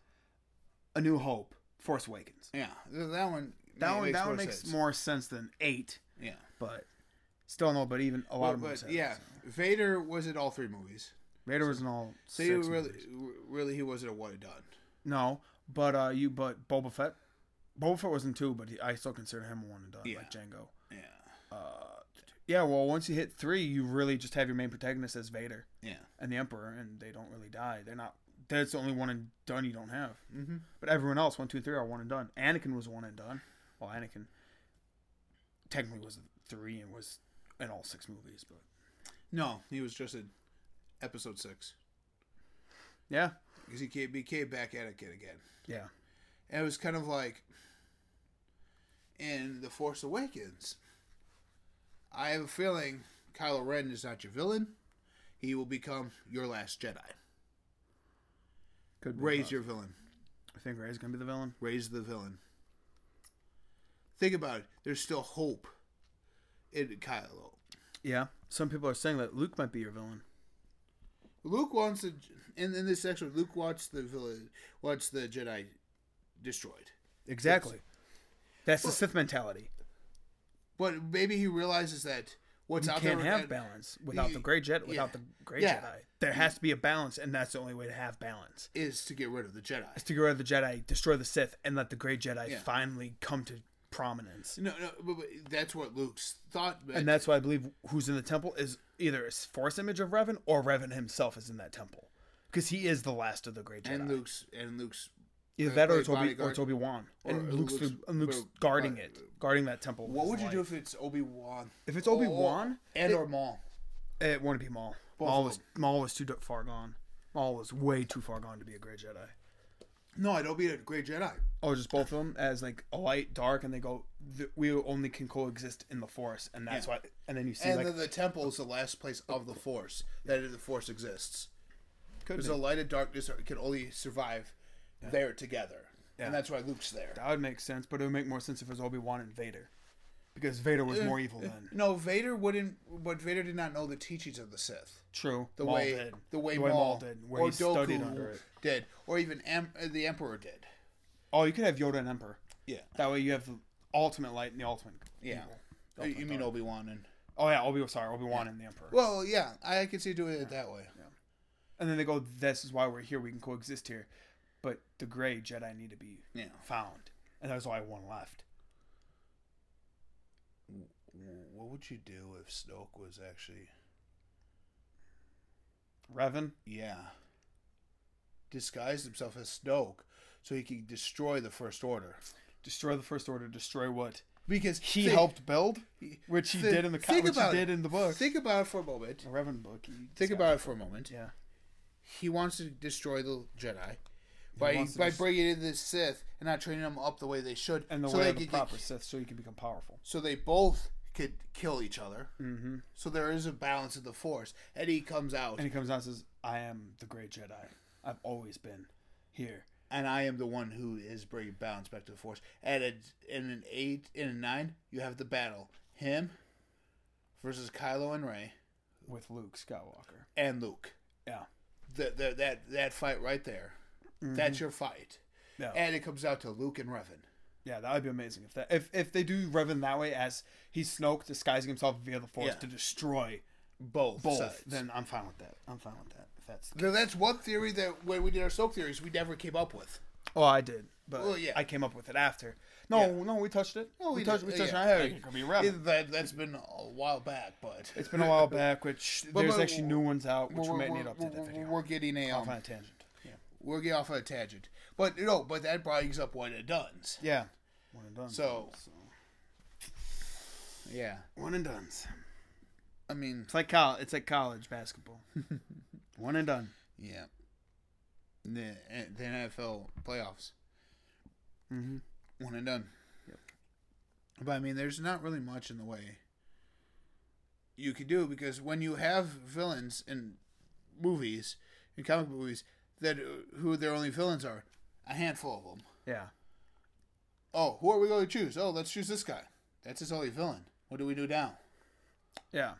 A New Hope, Force Awakens. Yeah, that one That one, makes, that one more makes more sense than eight. Yeah. But still no, but even a lot well, of movies. Yeah, so. Vader was in all three movies. Vader was in all so six he really, movies. really, he wasn't a one and done. No, but uh, you, but Boba Fett, Boba Fett was in two, but he, I still consider him a one and done, yeah. like Django. Yeah. Uh, yeah. Well, once you hit three, you really just have your main protagonist as Vader. Yeah. And the Emperor, and they don't really die. They're not. That's the only one and done you don't have. Mm-hmm. But everyone else, one, two, and three are one and done. Anakin was one and done. Well, Anakin technically was three and was in all six movies, but no, he was just a. Episode six. Yeah. Because he came, he came back at it again. Yeah. And it was kind of like, in The Force Awakens, I have a feeling Kylo Ren is not your villain. He will become your last Jedi. Could be Rey's your villain. I think Rey's going to be the villain. Rey's the villain. Think about it. There's still hope in Kylo. Yeah. Some people are saying that Luke might be your villain. Luke wants to, in, in this section, Luke wants the village, wants the Jedi destroyed. Exactly. That's well, the Sith mentality. But maybe he realizes that what's you out there. You can't have and, balance without, he, the gray Jedi, without yeah. the gray yeah. Jedi. There has to be a balance, and that's the only way to have balance. Is to get rid of the Jedi. Is to get rid of the Jedi, destroy the Sith, and let the gray Jedi yeah. finally come to prominence. No, no, but, but that's what Luke's thought. And that's why I believe who's in the temple is either a force image of Revan or Revan himself is in that temple, because he is the last of the great Jedi. And Luke's and Luke's either that or it's Obi or it's Obi-Wan and Luke's Luke's, the, and Luke's but, guarding but, it, guarding that temple. What would you life. do if it's Obi-Wan? If it's Obi-Wan oh, and it, or Maul, it wouldn't be Maul. Both Maul was Maul was too far gone. Maul was way too far gone to be a great Jedi. No, I don't mean a great Jedi. Oh, just both of them as like a light, dark, and they go. The, we only can coexist in the Force, and that's yeah. why. And then you see, and like, then the temple is the last place of the Force yeah. that the Force exists. Could There's be. a light and darkness that can only survive yeah. there together, yeah. and that's why Luke's there. That would make sense, but it would make more sense if it was Obi-Wan and Vader, because Vader was uh, more evil uh, then. No, Vader wouldn't. But Vader did not know the teachings of the Sith. True. The Maul way did. the way, the way Maul, Maul did, where or he Doku studied under it. Did, or even Am- the Emperor did. Oh, you could have Yoda and Emperor. Yeah. That way you have the ultimate light and the ultimate yeah. evil. The ultimate you mean Obi Wan and oh yeah, Obi sorry Obi Wan yeah. and the Emperor. Well, yeah, I could see doing it yeah. that way. Yeah. And then they go, "This is why we're here. We can coexist here, but the gray Jedi need to be yeah. found, and that's why one left." what would you do if Snoke was actually Revan? Yeah. Disguised himself as Snoke so he could destroy the First Order. Destroy the First Order. Destroy what? Because he think, helped build, which he th- did in the co- which he did it. in the book. Think about it for a moment. The Revan book. Think about it for a moment. Yeah. He wants to destroy the Jedi by by just... bringing in the Sith and not training them up the way they should, and the so way of the proper get, Sith, so he can become powerful. So they both could kill each other. Mm-hmm. So there is a balance of the Force, and he comes out. And he comes out and says, "I am the great Jedi. I've always been here." And I am the one who is bringing balance back to the Force. At a, in an eight, in a nine, you have the battle. Him versus Kylo and Rey. With Luke Skywalker. And Luke. Yeah. The, the, that, that fight right there. Mm-hmm. That's your fight. Yeah. And it comes out to Luke and Revan. Yeah, that would be amazing. If that, if if they do Revan that way, as he's Snoke disguising himself via the Force yeah. to destroy both, both sides. Then I'm fine with that. I'm fine with that. That's now, that's one theory that when we did our Snoke theories, we never came up with. Oh, I did, but well, yeah. I came up with it after. No, yeah. no, we touched it. No, we, we touched. Did. We touched. Yeah. It could be Revan. That, that's been a while back, but it's been a while back. Which but, there's but, actually new ones out, which we might need to update that video. We're getting a um, off on a tangent. Yeah, we're getting off on a tangent, but you know, but that brings up one and done's. Yeah, one and done's. So, so, yeah, one and done's. I mean, it's like college. It's like college basketball. One and done. Yeah. The, the N F L playoffs. Mm-hmm. One and done. Yep. But, I mean, there's not really much in the way you could do, because when you have villains in movies, in comic movies, that who their only villains are, a handful of them. Yeah. Oh, who are we going to choose? Oh, let's choose this guy. That's his only villain. What do we do now? Yeah.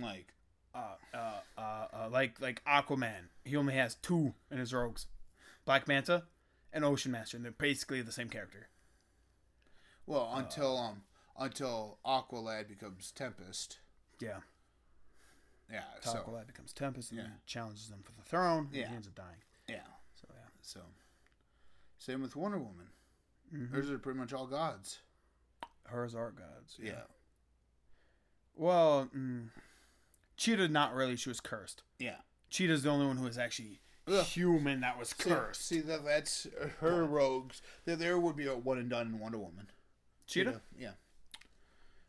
Like... Uh, uh, uh, uh, like like Aquaman, he only has two in his rogues, Black Manta and Ocean Master, and they're basically the same character. Well, until uh, um, until Aqualad becomes Tempest. Yeah. Yeah. Until so Aqualad becomes Tempest, and yeah. he challenges them for the throne, and yeah. he ends up dying. Yeah. So yeah. So, same with Wonder Woman. Mm-hmm. Hers are pretty much all gods. Hers are gods. Yeah. yeah. Well. Mm, Cheetah, not really. She was cursed. Yeah. Cheetah's the only one who was actually Ugh. human that was cursed. See, see that that's her yeah. rogues. There, there would be a one and done in Wonder Woman. Cheetah? Cheetah? Yeah.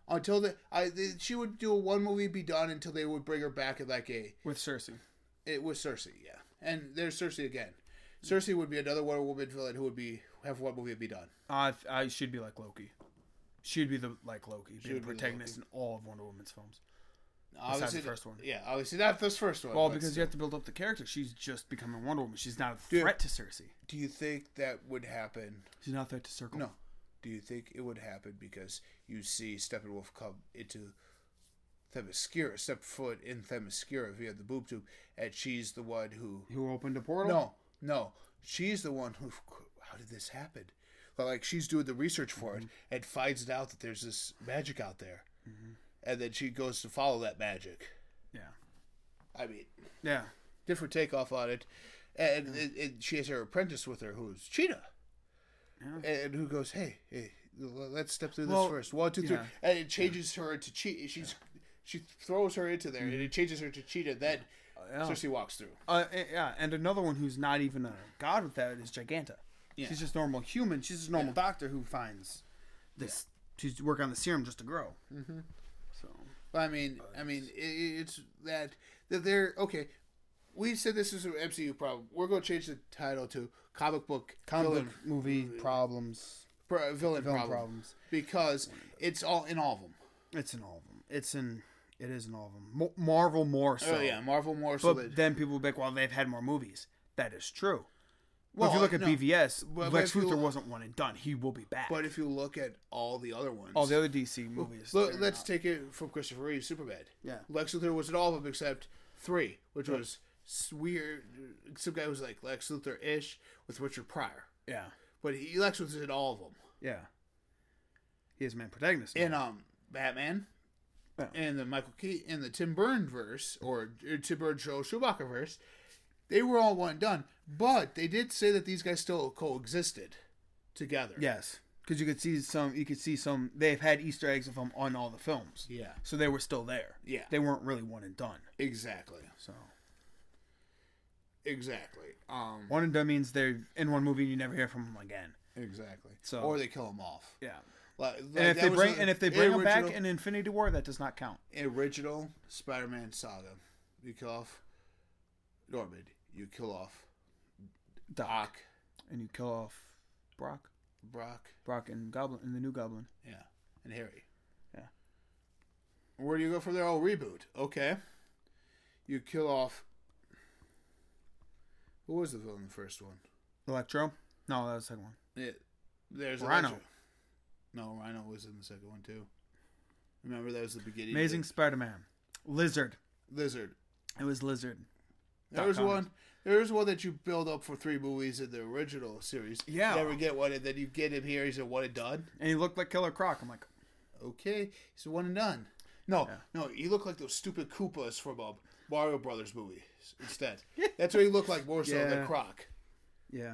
Until the, I, the, she would do a one movie, be done, until they would bring her back at like a... With Cersei. It was Cersei, yeah. And there's Cersei again. Cersei would be another Wonder Woman villain who would be have one movie be done. Uh, I She'd be like Loki. She'd be the like Loki. She'd be the protagonist be Loki. in all of Wonder Woman's films. Obviously the first one. Yeah, obviously not this first one. Well, because still. you have to build up the character. She's just becoming Wonder Woman. She's not a threat do, to Cersei. Do you think that would happen? She's not a threat to Circle. No. Do you think it would happen because you see Steppenwolf come into Themyscira, step foot in Themyscira via the boob tube, and she's the one who... Who opened a portal? No, no. She's the one who... How did this happen? Well, like, she's doing the research for mm-hmm. it and finds out that there's this magic out there. Mm-hmm. And then she goes to follow that magic. Yeah. I mean. Yeah. Different takeoff on it. And, yeah. and, and she has her apprentice with her, who's Cheetah. Yeah. And who goes, hey, hey, let's step through well, this first. One, two, yeah. three. And it changes yeah. her to Cheetah. She's yeah. She throws her into there, mm-hmm. and it changes her to Cheetah. Then yeah. uh, so she walks through. Uh, yeah, and another one who's not even a god with that is Giganta. Yeah. She's just a normal human. She's just a normal yeah. doctor who finds this yeah. to work on the serum just to grow. Mm-hmm. So, but I mean, I mean, it, it's that that they're okay. We said this is an M C U problem. We're going to change the title to comic book, comic villain, book movie, movie problems, pro, villain, villain problem. problems, because it's all in all of them. It's in all of them. It's in it is in all of them. Marvel more so. Oh yeah, Marvel more so. But that, then people will be like, well, they've had more movies. That is true. Well, if you look at no. B V S, well, Lex Luthor look, wasn't one and done. He will be back. But if you look at all the other ones, all the other D C movies, look, let's out. take it from Christopher Reeve, Superbad. Yeah, Lex Luthor was in all of them except three, which yeah. was weird. Some guy was like Lex Luthor ish with Richard Pryor. Yeah, but he, Lex Luthor's in all of them. Yeah, he is main protagonist in um Batman, yeah. and the Michael Keaton, in the Tim Burton verse or Tim Burton Joel Schumacher verse. They were all one and done, but they did say that these guys still coexisted together. Yes. Because you could see some, you could see some, they've had Easter eggs of them on all the films. Yeah. So they were still there. Yeah. They weren't really one and done. Exactly. So. Exactly. Um, one and done means they're in one movie and you never hear from them again. Exactly. So. Or they kill them off. Yeah. Like, like and, if they bring, a, and if they bring them back in Infinity War, that does not count. Original Spider Man saga. You kill off Norman. You kill off Doc. Doc. And you kill off Brock. Brock. Brock and Goblin and the new Goblin. Yeah. And Harry. Yeah. Where do you go from there? Oh, reboot. Okay. You kill off... Who was the villain in the first one? Electro? No, that was the second one. It, there's Rhino. Electro. No, Rhino was in the second one, too. Remember, that was the beginning. Amazing Spider-Man. Lizard. Lizard. It was Lizard. There was one... There's one that you build up for three movies in the original series. Yeah. You never get one, and then you get him here. He's a one and done. And he looked like Killer Croc. I'm like, okay, he's a one and done. No, yeah. no, he looked like those stupid Koopas from uh, Mario Brothers movies instead. That's what he looked like more so yeah. than Croc. Yeah.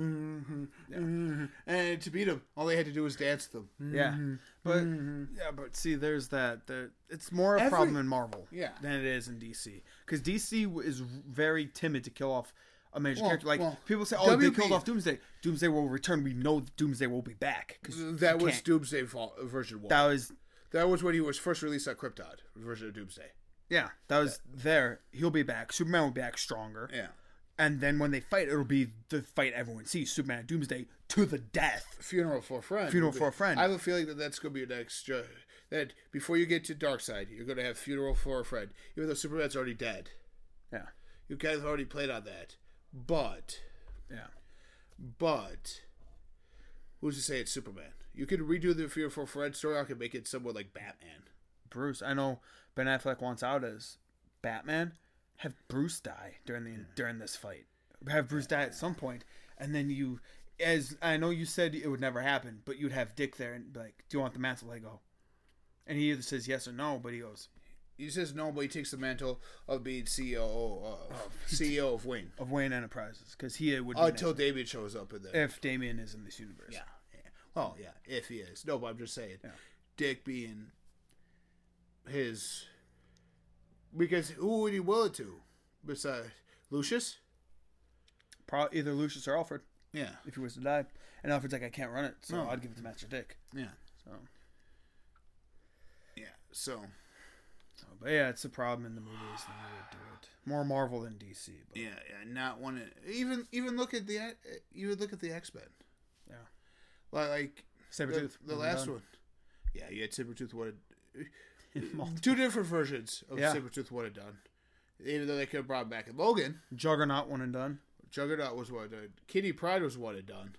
Mm-hmm. Yeah. And to beat them, all they had to do was dance them. Yeah, mm-hmm. but mm-hmm. yeah, but see, there's that. There, it's more a Every, problem in Marvel, yeah. than it is in D C, because D C is very timid to kill off a major well, character. Like well, people say, "Oh, W B they killed off Doomsday. Doomsday will return. We know Doomsday will be back." Cause that was can't. Doomsday version one. That was that was when he was first released on Krypton. Version of Doomsday. Yeah, that was that. there. He'll be back. Superman will be back stronger. Yeah. And then when they fight, it'll be the fight everyone sees. Superman and Doomsday to the death. Funeral for a friend. Funeral for a friend. I have a feeling that that's going to be your next... Uh, that before you get to Darkseid, you're going to have Funeral for a Friend. Even though Superman's already dead. Yeah. You guys have already played on that. But... Yeah. But... Who's to say it's Superman? You could redo the Funeral for a Friend story arc and make it someone like Batman. Bruce. I know Ben Affleck wants out as Batman... Have Bruce die during the during this fight. Have Bruce die at some point, and then you, as I know you said it would never happen, but you'd have Dick there and be like, "Do you want the mantle, Lego?" And he either says yes or no, but he goes, he says no, but he takes the mantle of being C E O of, oh, C E O of Wayne of Wayne Enterprises because he would uh, until Damien shows up in there. If Damien is in this universe, yeah, yeah. Well, yeah, if he is, no, but I'm just saying, yeah. Dick being his. Because who would he will it to? Besides Lucius? Probably either Lucius or Alfred. Yeah. If he was to die. And Alfred's like, I can't run it, so no. I'd give it to Master Dick. Yeah. So. Yeah, so. so. But yeah, it's a problem in the movies. They would do it. More Marvel than D C. But. Yeah, yeah, not one. Of, even even look at the even look at the X-Men. Yeah. Like, like Sabretooth. The, the last one. Yeah, you had Sabretooth wanted... Two different versions of yeah. Sabretooth one and done. Even though they could have brought back in Logan. Juggernaut one and done. Juggernaut was one and done. Kitty Pryde was one and done.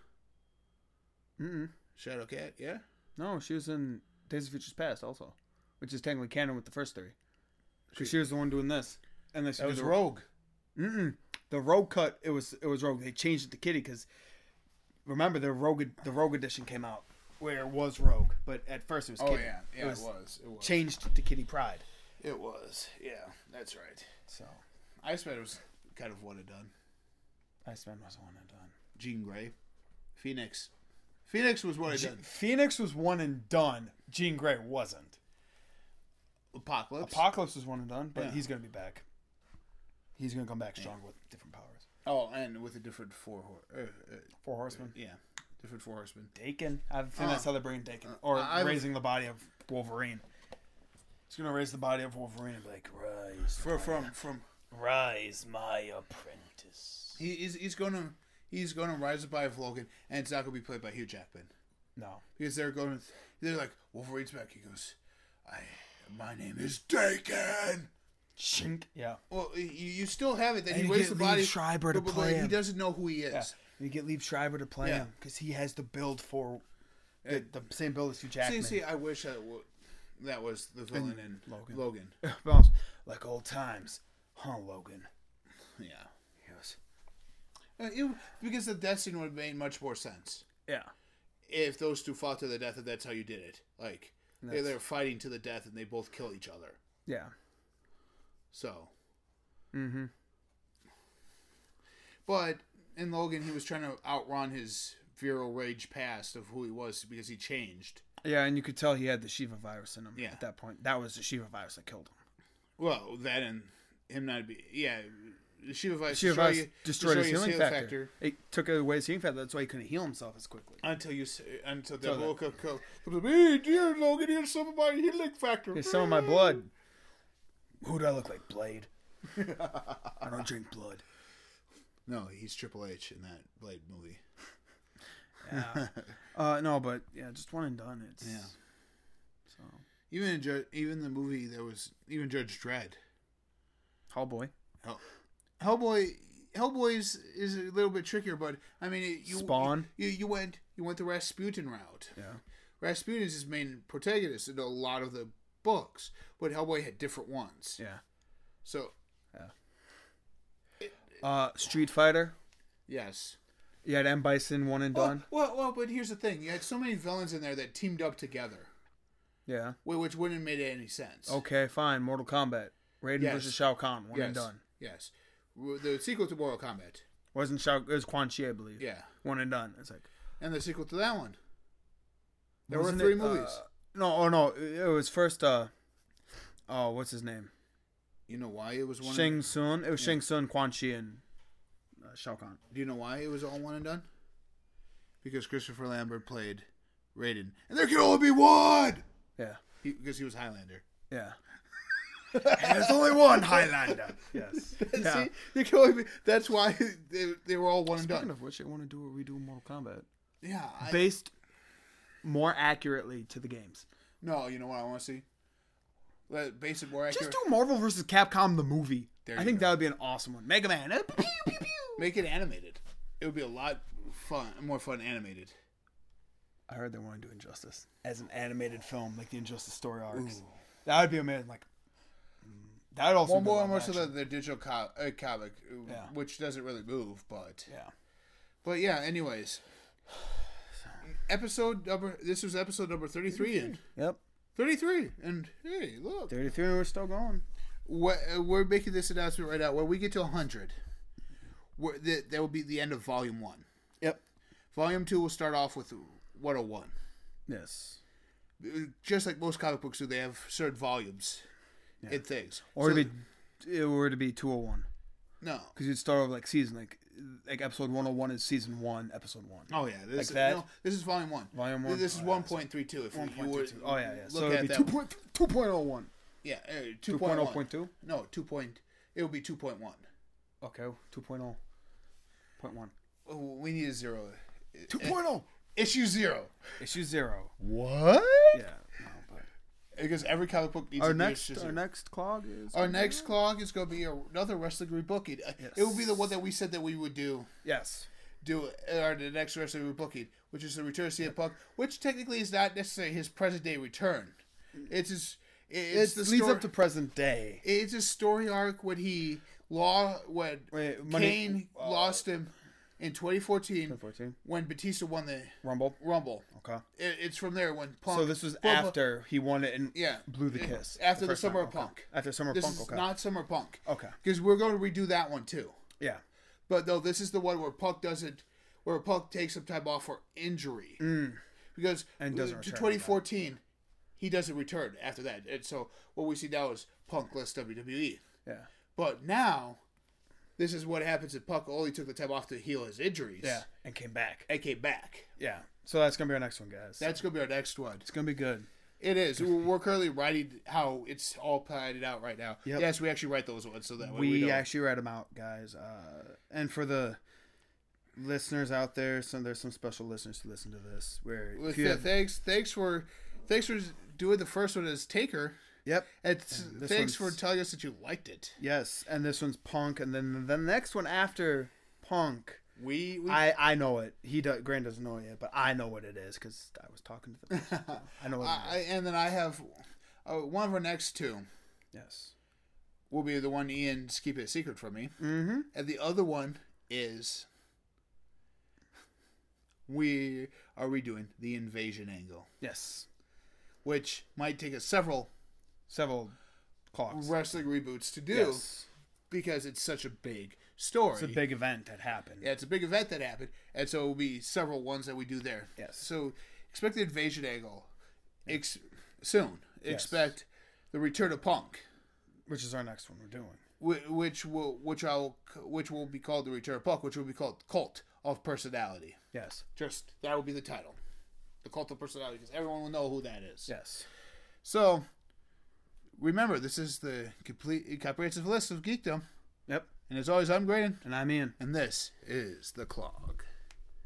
Mm-mm. Shadowcat, yeah? No, she was in Days of Futures Past also. Which is technically canon with the first three. She, she was the one doing this. And That was Rogue. Mm-mm. The Rogue cut, it was it was Rogue. They changed it to Kitty because, remember, the Rogue the Rogue edition came out. Where it was Rogue, but at first it was Kitty. Oh, yeah. yeah it, was it, was. it was. Changed to Kitty Pryde. It was. Yeah, that's right. So, Iceman was kind of one and done. Iceman was one and done. Jean Grey. Phoenix. Phoenix was one and G- done. Phoenix was one and done. Jean Grey wasn't. Apocalypse. Apocalypse was one and done, but yeah. he's going to be back. He's going to come back stronger yeah. with different powers. Oh, and with a different four, hor- uh, uh, four horsemen. Uh, yeah. Different four horsemen. Dakin. I think uh, that's how they're bringing Dakin. Or uh, raising the body of Wolverine. It's going to raise the body of Wolverine and be like, Rise. For, from, from, rise, my apprentice. He, he's he's going to he's gonna rise the body of Logan, and it's not going to be played by Hugh Jackman. No. Because they're going to. They're like, Wolverine's back. He goes, I. My name is Dakin. Shink. Yeah. Well, you, you still have it that and he raises the body. Schreiber to but, play. Like, he doesn't know who he is. Yeah. You get Liev Schreiber to play yeah. him because he has the build for the, it, the same build as Hugh Jackman. See, see, I wish that, w- that was the villain in Logan. Logan. Like old times. Huh, Logan? Yeah. Yes. Uh, it, because the death scene would have made much more sense. Yeah. If those two fought to the death and that's how you did it. Like, they, they're fighting to the death and they both kill each other. Yeah. So. Mm-hmm. But... in Logan, he was trying to outrun his virile rage past of who he was because he changed. Yeah, and you could tell he had the Shiva virus in him yeah. at that point. That was the Shiva virus that killed him. Well, that and him not be... Yeah, the Shiva virus, Shiva destroy, virus destroyed his, his healing, healing factor. factor. It took away his healing factor. That's why he couldn't heal himself as quickly. Until you... Until, until the woke up... Hey, dear Logan, here's some of my healing factor. Here's some of my blood. Who do I look like? Blade. I don't drink blood. No, he's Triple H in that Blade movie. Yeah. uh, no, but yeah, just one and done. It's yeah. So even Judge, even the movie that was even Judge Dredd, Hellboy, Hell, Hellboy, Hellboy's is a little bit trickier, but I mean, it, you, Spawn. You, you went you went the Rasputin route. Yeah, Rasputin is his main protagonist in a lot of the books, but Hellboy had different ones. Yeah. So. Yeah. It, it, uh, Street Fighter. Yes. You had M. Bison, one and done. Well, well, well, but here's the thing. You had so many villains in there that teamed up together. Yeah. Which wouldn't have made any sense. Okay, fine. Mortal Kombat. Raiden yes. versus Shao Kahn, one yes. and done. Yes. The sequel to Mortal Kombat. Wasn't Shao... It was Quan Chi, I believe. Yeah. One and done. It's like... And the sequel to that one. There Wasn't were three it, movies. Uh, no, oh no. It was first... Uh, oh, what's his name? You know why it was one Shang and... Tsung. It was yeah. Shang Tsung, Quan Chi, and... Uh, Shao Kahn. Do you know why it was all one and done? Because Christopher Lambert played Raiden, and there can only be one. Yeah, he, because he was Highlander. Yeah, and there's only one Highlander. Yes. Yeah. See, there can only be. That's why they they were all one Speaking and done. Speaking of which, I want to do a redo Mortal Kombat. Yeah, I... based more accurately to the games. No, you know what I want to see. Let base it more accurate. Just do Marvel versus Capcom the movie. There I think go. That would be an awesome one. Mega Man. Make it animated. It would be a lot fun, more fun animated. I heard they want to do Injustice as an animated film, like the Injustice story arcs. Ooh. That would be amazing. Like that would also well, be more more so the, the digital co- uh, comic, yeah. which doesn't really move, but yeah. But yeah. Anyways, episode number. This was episode number thirty-three. And yep, thirty-three. And hey, look, thirty-three. We're still going. We're, we're making this announcement right now. When we get to one hundred. We're, that, that will be the end of Volume one. Yep. Volume two will start off with one oh one. Yes. Just like most comic books do, they have certain volumes yeah. and things. Or so, to be, it were to be two oh one. No. Because you'd start off like season, like like episode one oh one is season one, episode one. Oh, yeah. This, like is, that? No, this is Volume one. Volume one. This is oh, one point three two. Yeah, if one. You were, oh, yeah, yeah. So it would be two point oh one. Yeah. Uh, two point oh point two? No, two point, it would be two point one. Okay, two point oh. point one. Oh, we need a zero. two point oh. Issue zero. Issue zero. What? Yeah. No, but... Because every comic book needs our to next, be issue zero. Our next clog is... Our next be... clog is going to be another Wrestling Rebooking. Yes. It will be the one that we said that we would do. Yes. Do our the next Wrestling Rebooking, which is the return of C M Punk, which technically is not necessarily his present day return. It's his... It's it the leads story, up to present day. It's his story arc when he... Law when Wait, money, Kane uh, lost him in twenty fourteen, twenty fourteen when Batista won the Rumble. Rumble. Okay. It, it's from there when Punk. So this was Punk, after he won it and yeah, blew the kiss. After the, the Summer of okay. Punk. After Summer this Punk. This is okay. not Summer Punk. Okay. Because we're going to redo that one too. Yeah. But no, this is the one where Punk doesn't, where Punk takes some time off for injury mm. because and doesn't to twenty fourteen he doesn't return after that, and so what we see now is Punk less W W E. Yeah. But now, this is what happens if Punk only took the time off to heal his injuries. Yeah, and came back. And came back. Yeah. So that's going to be our next one, guys. That's going to be our next one. It's going to be good. It is. We're currently writing how it's all planned out right now. Yep. Yes, we actually write those ones so that way we, we don't... actually write them out, guys. Uh, and for the listeners out there, some there's some special listeners who listen to this. Where well, yeah, have... Thanks, thanks for, thanks for doing the first one as Taker. Yep. It's, thanks for telling us that you liked it. Yes, and this one's Punk, and then the next one after Punk, we, we I, I know it. He does, Grant doesn't know it yet, but I know what it is because I was talking to the person. So I know what I, it is. And then I have uh, one of our next two. Yes, will be the one Ian's keeping a secret from me, mm-hmm. and the other one is we are redoing the invasion angle. Yes, which might take us several. Several clocks. Wrestling reboots to do. Yes. because it's such a big story. It's a big event that happened. Yeah, it's a big event that happened, and so it will be several ones that we do there. Yes. So expect the invasion angle ex- soon. Yes. Expect the return of Punk, which is our next one we're doing. Which will which I'll which will be called the Return of Punk, which will be called Cult of Personality. Yes, just that will be the title, the Cult of Personality, because everyone will know who that is. Yes. So, remember, this is the complete comprehensive list of geekdom. Yep. And as always, I'm Graydon, and I'm Ian, and this is The Clog.